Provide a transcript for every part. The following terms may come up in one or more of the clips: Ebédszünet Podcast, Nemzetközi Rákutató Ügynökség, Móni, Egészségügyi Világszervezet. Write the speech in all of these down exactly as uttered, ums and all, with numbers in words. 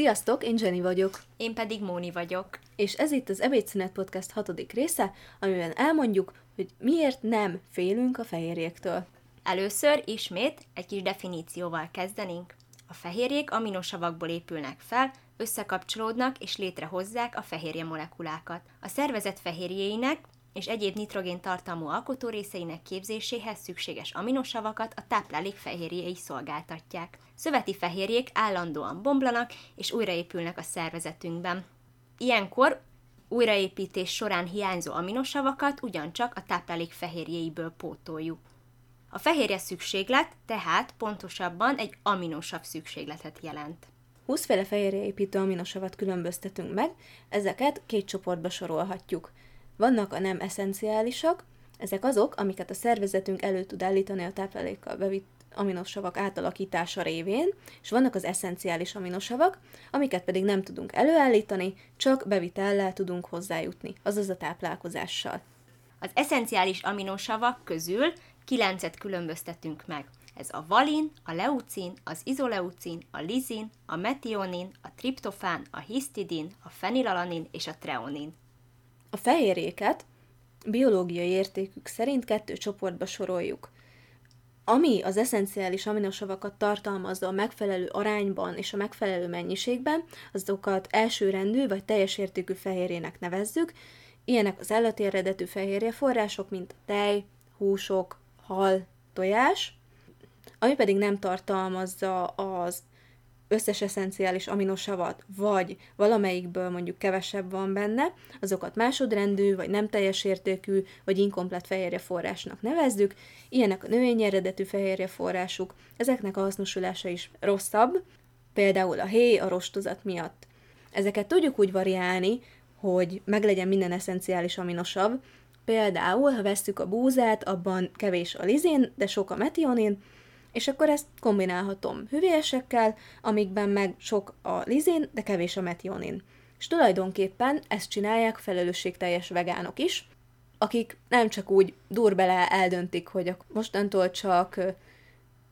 Sziasztok, én Dzseni vagyok. Én pedig Móni vagyok. És ez itt az Ebédszünet Podcast hatodik része, amiben elmondjuk, hogy miért nem félünk a fehérjéktől. Először ismét egy kis definícióval kezdenénk. A fehérjék aminosavakból épülnek fel, összekapcsolódnak és létrehozzák a fehérje molekulákat. A szervezet fehérjéinek és egyéb nitrogén tartalmú alkotórészeinek képzéséhez szükséges aminosavakat a táplálék fehérjéi szolgáltatják. Szöveti fehérjék állandóan bomlanak és újraépülnek a szervezetünkben. Ilyenkor újraépítés során hiányzó aminosavakat ugyancsak a táplálék fehérjéiből pótoljuk. A fehérje szükséglet tehát pontosabban egy aminosav szükségletet jelent. húszféle fehérjeépítő aminosavat különböztetünk meg, ezeket két csoportba sorolhatjuk. Vannak a nem eszenciálisak, ezek azok, amiket a szervezetünk elő tud állítani a táplálékkal bevitt aminosavak átalakítása révén, és vannak az eszenciális aminosavak, amiket pedig nem tudunk előállítani, csak bevitellel tudunk hozzájutni, azaz a táplálkozással. Az eszenciális aminosavak közül kilencet különböztetünk meg. Ez a valin, a leucin, az izoleucin, a lizin, a metionin, a triptofán, a hisztidin, a fenilalanin és a treonin. A fehérjéket biológiai értékük szerint kettő csoportba soroljuk. Ami az eszenciális aminosavakat tartalmazza a megfelelő arányban és a megfelelő mennyiségben, azokat elsőrendű vagy teljes értékű fehérjének nevezzük, ilyenek az állati eredetű fehérjeforrások, mint tej, húsok, hal, tojás, ami pedig nem tartalmazza az összes eszenciális aminosavat, vagy valamelyikből mondjuk kevesebb van benne, azokat másodrendű, vagy nem teljes értékű, vagy inkomplett fehérjeforrásnak nevezzük. Ilyenek a növényi eredetű fehérjeforrásuk, ezeknek a hasznosulása is rosszabb, például a héj a rostozat miatt. Ezeket tudjuk úgy variálni, hogy meglegyen minden eszenciális aminosav. Például, ha vesszük a búzát, abban kevés a lizin, de sok a metionin, és akkor ezt kombinálhatom hüvelyesekkel, amikben meg sok a lizin, de kevés a metionin. És tulajdonképpen ezt csinálják felelősségteljes vegánok is, akik nem csak úgy durbele eldöntik, hogy mostantól csak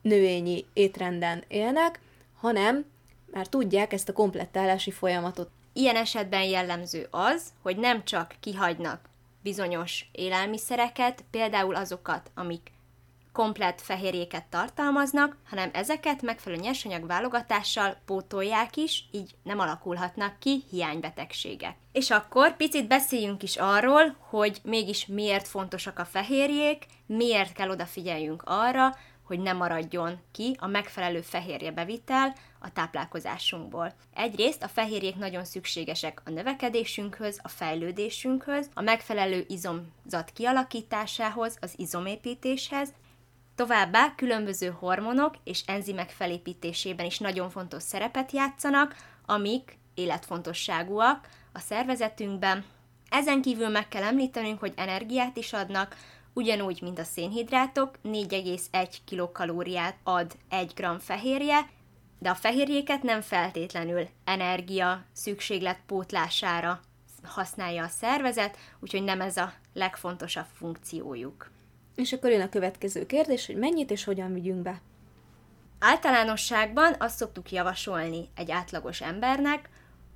növényi étrenden élnek, hanem már tudják ezt a komplettálási folyamatot. Ilyen esetben jellemző az, hogy nem csak kihagynak bizonyos élelmiszereket, például azokat, amik komplett fehérjéket tartalmaznak, hanem ezeket megfelelő nyersanyag válogatással pótolják is, így nem alakulhatnak ki hiánybetegségek. És akkor picit beszéljünk is arról, hogy mégis miért fontosak a fehérjék, miért kell odafigyeljünk arra, hogy ne maradjon ki a megfelelő fehérjebevitel a táplálkozásunkból. Egyrészt a fehérjék nagyon szükségesek a növekedésünkhöz, a fejlődésünkhöz, a megfelelő izomzat kialakításához, az izomépítéshez, továbbá különböző hormonok és enzimek felépítésében is nagyon fontos szerepet játszanak, amik életfontosságúak a szervezetünkben. Ezen kívül meg kell említenünk, hogy energiát is adnak, ugyanúgy, mint a szénhidrátok, négy egész egy kilokalóriát ad egy gramm fehérje, de a fehérjéket nem feltétlenül energia szükséglet pótlására használja a szervezet, úgyhogy nem ez a legfontosabb funkciójuk. És akkor jön a következő kérdés, hogy mennyit és hogyan vigyünk be. Általánosságban azt szoktuk javasolni egy átlagos embernek,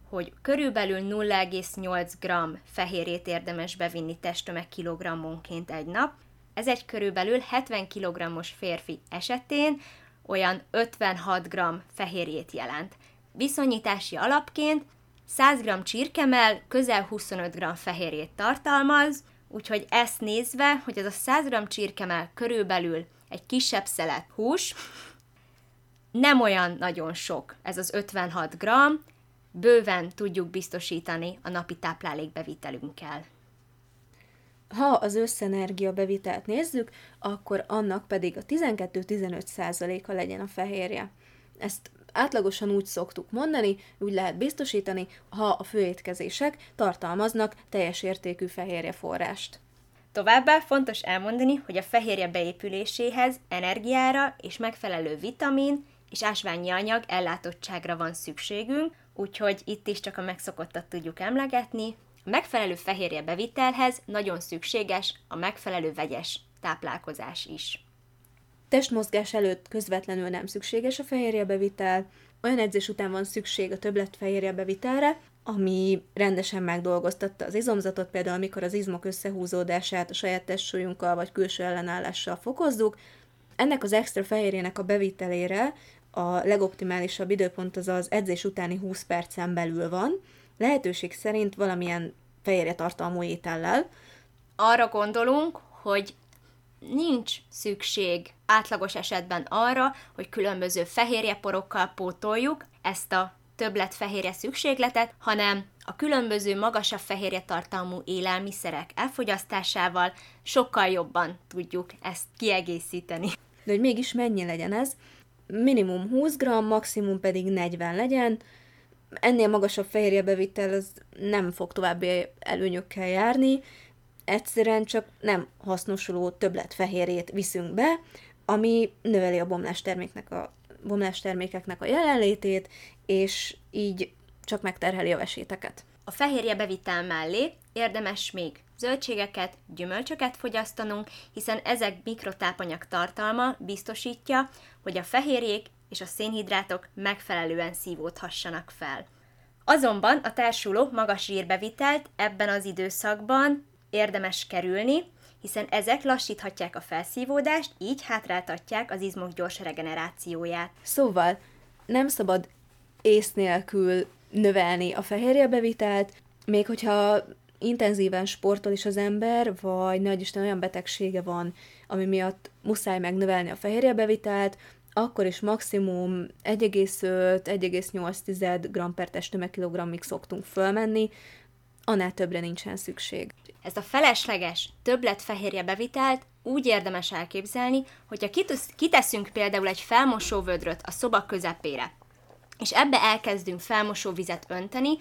hogy körülbelül nulla egész nyolc gramm fehérjét érdemes bevinni testtömeg kilogrammonként egy nap. Ez egy körülbelül hetven kilogrammos férfi esetén olyan ötvenhat gramm fehérjét jelent. Viszonyítási alapként száz gramm csirkemell közel huszonöt gramm fehérjét tartalmaz, úgyhogy ezt nézve, hogy ez a száz gramm csirkemell körülbelül egy kisebb szelet hús, nem olyan nagyon sok ez az ötvenhat gramm, bőven tudjuk biztosítani a napi táplálékbevitelünkkel. Ha az összenergia bevitelt nézzük, akkor annak pedig a tizenkettő-tizenöt százaléka legyen a fehérje. Ezt átlagosan úgy szoktuk mondani, úgy lehet biztosítani, ha a főétkezések tartalmaznak teljes értékű fehérjeforrást. Továbbá fontos elmondani, hogy a fehérje beépüléséhez energiára és megfelelő vitamin és ásványi anyag ellátottságra van szükségünk, úgyhogy itt is csak a megszokottat tudjuk emlegetni. A megfelelő fehérje bevitelhez nagyon szükséges a megfelelő vegyes táplálkozás is. Testmozgás előtt közvetlenül nem szükséges a fehérjebevitel, olyan edzés után van szükség a többletfehérje bevitelre, ami rendesen megdolgoztatta az izomzatot, például amikor az izmok összehúzódását a saját testsúlyunkkal vagy külső ellenállással fokozzuk. Ennek az extra fehérjének a bevitelére a legoptimálisabb időpont az az edzés utáni húsz percen belül van, lehetőség szerint valamilyen fehérjetartalmú étellel. Arra gondolunk, hogy nincs szükség átlagos esetben arra, hogy különböző fehérjeporokkal pótoljuk ezt a többlet fehérje szükségletet, hanem a különböző magasabb fehérjetartalmú élelmiszerek elfogyasztásával sokkal jobban tudjuk ezt kiegészíteni. De hogy mégis mennyi legyen ez? Minimum húsz gramm, maximum pedig negyven legyen. Ennél magasabb fehérjebevitel az nem fog további előnyökkel járni, egyszerűen csak nem hasznosuló többlet fehérjét viszünk be, ami növeli a bomlásterméknek a bomlástermékeknek a jelenlétét, és így csak megterheli a veséteket. A fehérje bevitel mellé érdemes még zöldségeket, gyümölcsöket fogyasztanunk, hiszen ezek mikrotápanyag tartalma biztosítja, hogy a fehérjék és a szénhidrátok megfelelően szívódhassanak fel. Azonban a társuló magas zsírbevitelt ebben az időszakban érdemes kerülni, hiszen ezek lassíthatják a felszívódást, így hátráltatják az izmok gyors regenerációját. Szóval nem szabad ész nélkül növelni a fehérjebevitelt, még hogyha intenzíven sportol is az ember, vagy nagyisten olyan betegsége van, ami miatt muszáj megnövelni a fehérjebevitelt, akkor is maximum egy egész öt - egy egész nyolc tized gramm per testtömegkilogrammig szoktunk fölmenni, annál többre nincsen szükség. Ezt a felesleges többletfehérje bevitelt úgy érdemes elképzelni, hogyha kiteszünk például egy felmosóvödröt a szoba közepére, és ebbe elkezdünk felmosóvizet önteni,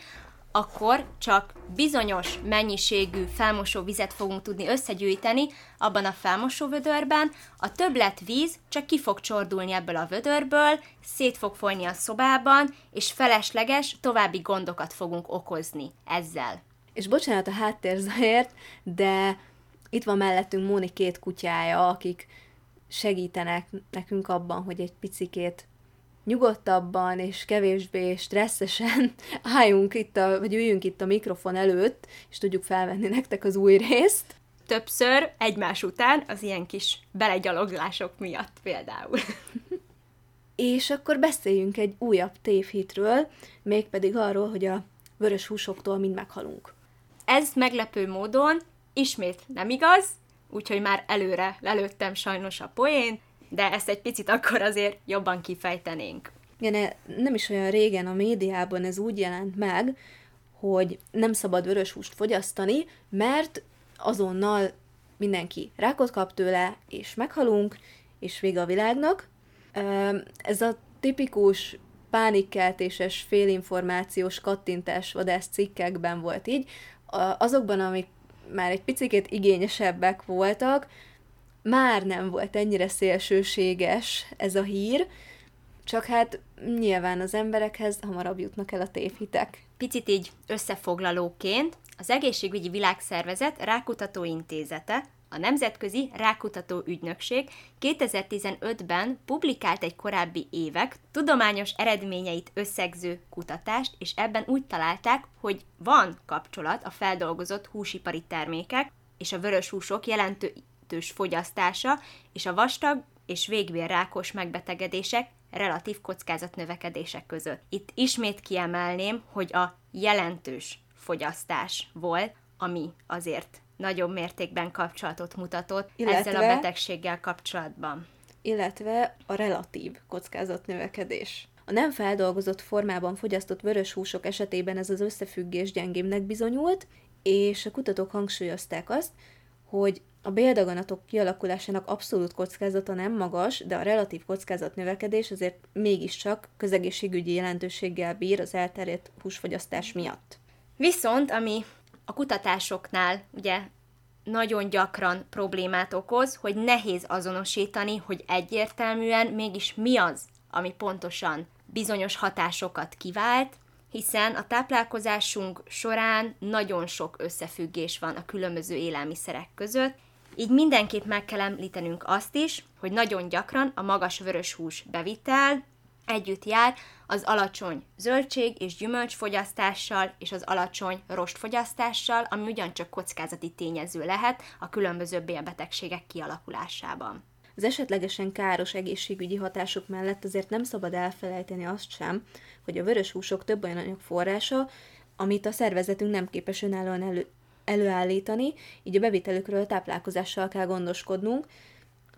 akkor csak bizonyos mennyiségű felmosóvizet fogunk tudni összegyűjteni abban a felmosóvödörben, a többletvíz csak ki fog csordulni ebből a vödörből, szét fog folyni a szobában, és felesleges további gondokat fogunk okozni ezzel. És bocsánat a háttérzajért, de itt van mellettünk Móni két kutyája, akik segítenek nekünk abban, hogy egy picikét nyugodtabban és kevésbé stresszesen álljunk itt, a, vagy üljünk itt a mikrofon előtt, és tudjuk felvenni nektek az új részt. Többször egymás után az ilyen kis belegyaloglások miatt például. És akkor beszéljünk egy újabb tévhitről, mégpedig arról, hogy a vörös húsoktól mind meghalunk. Ez meglepő módon ismét nem igaz, úgyhogy már előre lelőttem sajnos a poént, de ezt egy picit akkor azért jobban kifejtenénk. Igen, nem is olyan régen a médiában ez úgy jelent meg, hogy nem szabad vörös húst fogyasztani, mert azonnal mindenki rákot kap tőle, és meghalunk, és vége a világnak. Ez a tipikus pánikkeltéses, félinformációs kattintás vadász cikkekben volt így. Azokban, amik már egy picikét igényesebbek voltak, már nem volt ennyire szélsőséges ez a hír, csak hát nyilván az emberekhez hamarabb jutnak el a tévhitek. Picit így összefoglalóként, az Egészségügyi Világszervezet Rákutató Intézete, a Nemzetközi Rákutató Ügynökség kétezer-tizenötben publikált egy korábbi évek tudományos eredményeit összegző kutatást, és ebben úgy találták, hogy van kapcsolat a feldolgozott húsipari termékek és a vörös húsok jelentő fogyasztása és a vastag és végbélrákos megbetegedések relatív kockázatnövekedések között. Itt ismét kiemelném, hogy a jelentős fogyasztás volt, ami azért nagyobb mértékben kapcsolatot mutatott, illetve ezzel a betegséggel kapcsolatban. Illetve a relatív kockázatnövekedés. A nem feldolgozott formában fogyasztott vörös húsok esetében ez az összefüggés gyengébbnek bizonyult, és a kutatók hangsúlyozták azt, hogy a béldaganatok kialakulásának abszolút kockázata nem magas, de a relatív kockázatnövekedés azért mégiscsak közegészségügyi jelentőséggel bír az elterjedt húsfogyasztás miatt. Viszont, ami a kutatásoknál ugye nagyon gyakran problémát okoz, hogy nehéz azonosítani, hogy egyértelműen mégis mi az, ami pontosan bizonyos hatásokat kivált, hiszen a táplálkozásunk során nagyon sok összefüggés van a különböző élelmiszerek között, így mindenképp meg kell említenünk azt is, hogy nagyon gyakran a magas vörös hús bevitel együtt jár az alacsony zöldség- és gyümölcsfogyasztással és az alacsony rostfogyasztással, ami ugyancsak kockázati tényező lehet a különböző bélbetegségek kialakulásában. Az esetlegesen káros egészségügyi hatások mellett azért nem szabad elfelejteni azt sem, hogy a vörös húsok több olyan anyagforrása, amit a szervezetünk nem képes önállóan elő, előállítani, így a bevitelükről a táplálkozással kell gondoskodnunk.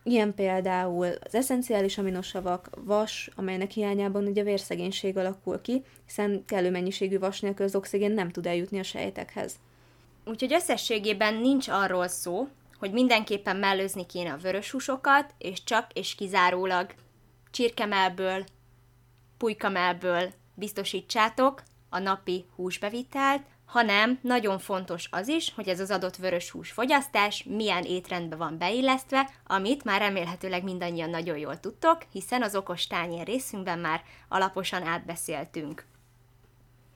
Ilyen például az eszenciális aminosavak, vas, amelynek hiányában ugye a vérszegénység alakul ki, hiszen kellő mennyiségű vas nélkül az oxigén nem tud eljutni a sejtekhez. Úgyhogy összességében nincs arról szó, hogy mindenképpen mellőzni kéne a vörös húsokat, és csak és kizárólag csirkemellből, pulykamellből biztosítsátok a napi húsbevitelt, hanem nagyon fontos az is, hogy ez az adott vörös hús fogyasztás milyen étrendbe van beillesztve, amit már remélhetőleg mindannyian nagyon jól tudtok, hiszen az okos tányér részünkben már alaposan átbeszéltünk.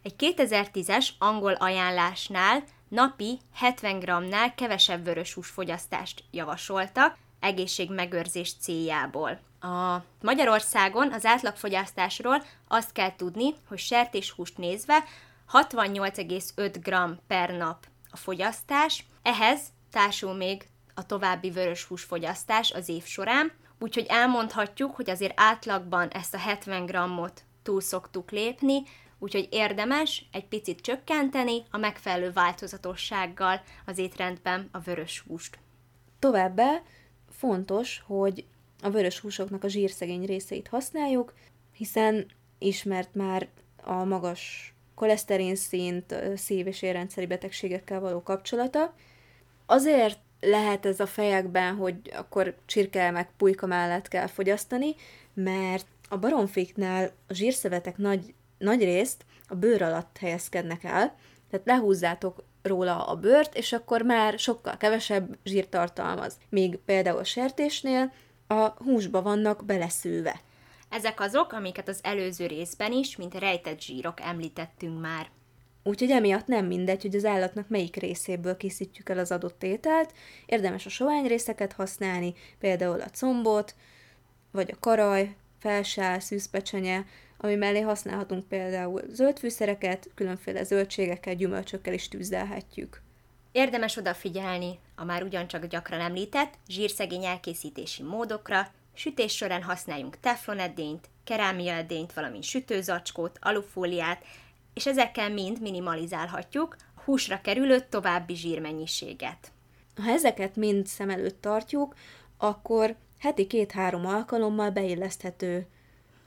Egy kétezer-tízes angol ajánlásnál napi hetven grammnál kevesebb vörös hús fogyasztást javasoltak egészségmegőrzés céljából. A Magyarországon az átlagfogyasztásról azt kell tudni, hogy sertéshúst nézve hatvannyolc egész öt gramm per nap a fogyasztás, ehhez társul még a további vöröshús fogyasztás az év során, úgyhogy elmondhatjuk, hogy azért átlagban ezt a hetven grammot túl szoktuk lépni, úgyhogy érdemes egy picit csökkenteni a megfelelő változatossággal az étrendben a vörös húst. Továbbá fontos, hogy a vörös húsoknak a zsírszegény részeit használjuk, hiszen ismert már a magas koleszterin szint, szív- és érrendszeri betegségekkel való kapcsolata. Azért lehet ez a fejekben, hogy akkor csirke meg pulyka mellett kell fogyasztani, mert a baromfiknál a zsírszövetek nagy Nagy részt a bőr alatt helyezkednek el, tehát lehúzzátok róla a bőrt, és akkor már sokkal kevesebb zsírt tartalmaz. Még például a sertésnél a húsba vannak beleszűve. Ezek azok, amiket az előző részben is, mint rejtett zsírok említettünk már. Úgyhogy emiatt nem mindegy, hogy az állatnak melyik részéből készítjük el az adott ételt. Érdemes a sovány részeket használni, például a combot, vagy a karaj, felsál, szűzpecsenye, ami mellé használhatunk például zöld fűszereket, különféle zöldségekkel, gyümölcsökkel is tűzdelhetjük. Érdemes odafigyelni a már ugyancsak gyakran említett zsírszegény elkészítési módokra, sütés során használjunk teflonedényt, kerámiaedényt, valamint sütőzacskót, alufóliát, és ezekkel mind minimalizálhatjuk a húsra kerülő további zsírmennyiséget. Ha ezeket mind szem előtt tartjuk, akkor heti két-három alkalommal beilleszthető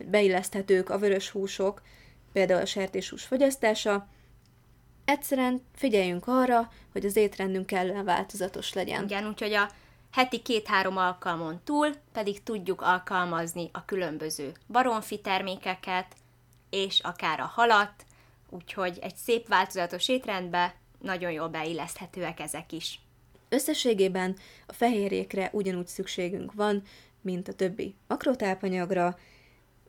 beilleszthetők a vörös húsok, például a sertéshús fogyasztása. Egyszerűen figyeljünk arra, hogy az étrendünk kellően változatos legyen. Igen, úgyhogy a heti két-három alkalmon túl pedig tudjuk alkalmazni a különböző baromfi termékeket, és akár a halat, úgyhogy egy szép változatos étrendbe nagyon jól beilleszthetőek ezek is. Összességében a fehérjékre ugyanúgy szükségünk van, mint a többi makrotápanyagra,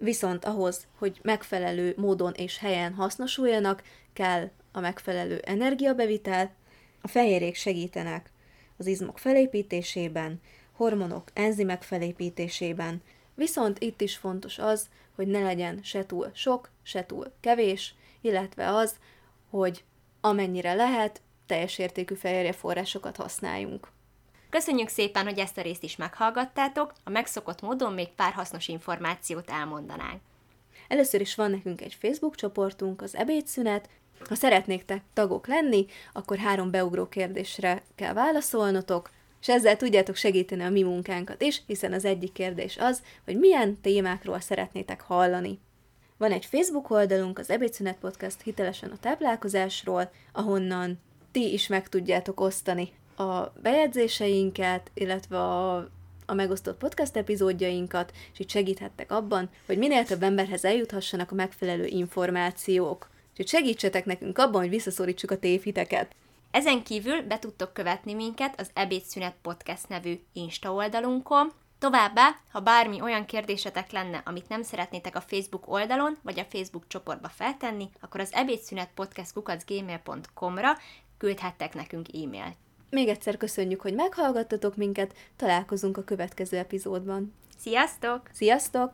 viszont ahhoz, hogy megfelelő módon és helyen hasznosuljanak, kell a megfelelő energiabevitel. A fehérjék segítenek az izmok felépítésében, hormonok, enzimek felépítésében. Viszont itt is fontos az, hogy ne legyen se túl sok, se túl kevés, illetve az, hogy amennyire lehet, teljes értékű fehérjeforrásokat használjunk. Köszönjük szépen, hogy ezt a részt is meghallgattátok, a megszokott módon még pár hasznos információt elmondanánk. Először is van nekünk egy Facebook csoportunk, az Ebédszünet. Ha szeretnétek tagok lenni, akkor három beugró kérdésre kell válaszolnotok, és ezzel tudjátok segíteni a mi munkánkat is, hiszen az egyik kérdés az, hogy milyen témákról szeretnétek hallani. Van egy Facebook oldalunk, az Ebédszünet Podcast hitelesen a táplálkozásról, ahonnan ti is meg tudjátok osztani a bejegyzéseinket, illetve a, a megosztott podcast epizódjainkat, és így segíthettek abban, hogy minél több emberhez eljuthassanak a megfelelő információk. Úgyhogy segítsetek nekünk abban, hogy visszaszorítsuk a tévhiteket. Ezen kívül be tudtok követni minket az Ebédszünet Podcast nevű Insta oldalunkon. Továbbá, ha bármi olyan kérdésetek lenne, amit nem szeretnétek a Facebook oldalon, vagy a Facebook csoportba feltenni, akkor az ebédszünetpodcast kukac gmail pont com-ra küldhettek nekünk e-mailt. Még egyszer köszönjük, hogy meghallgattatok minket, találkozunk a következő epizódban. Sziasztok! Sziasztok!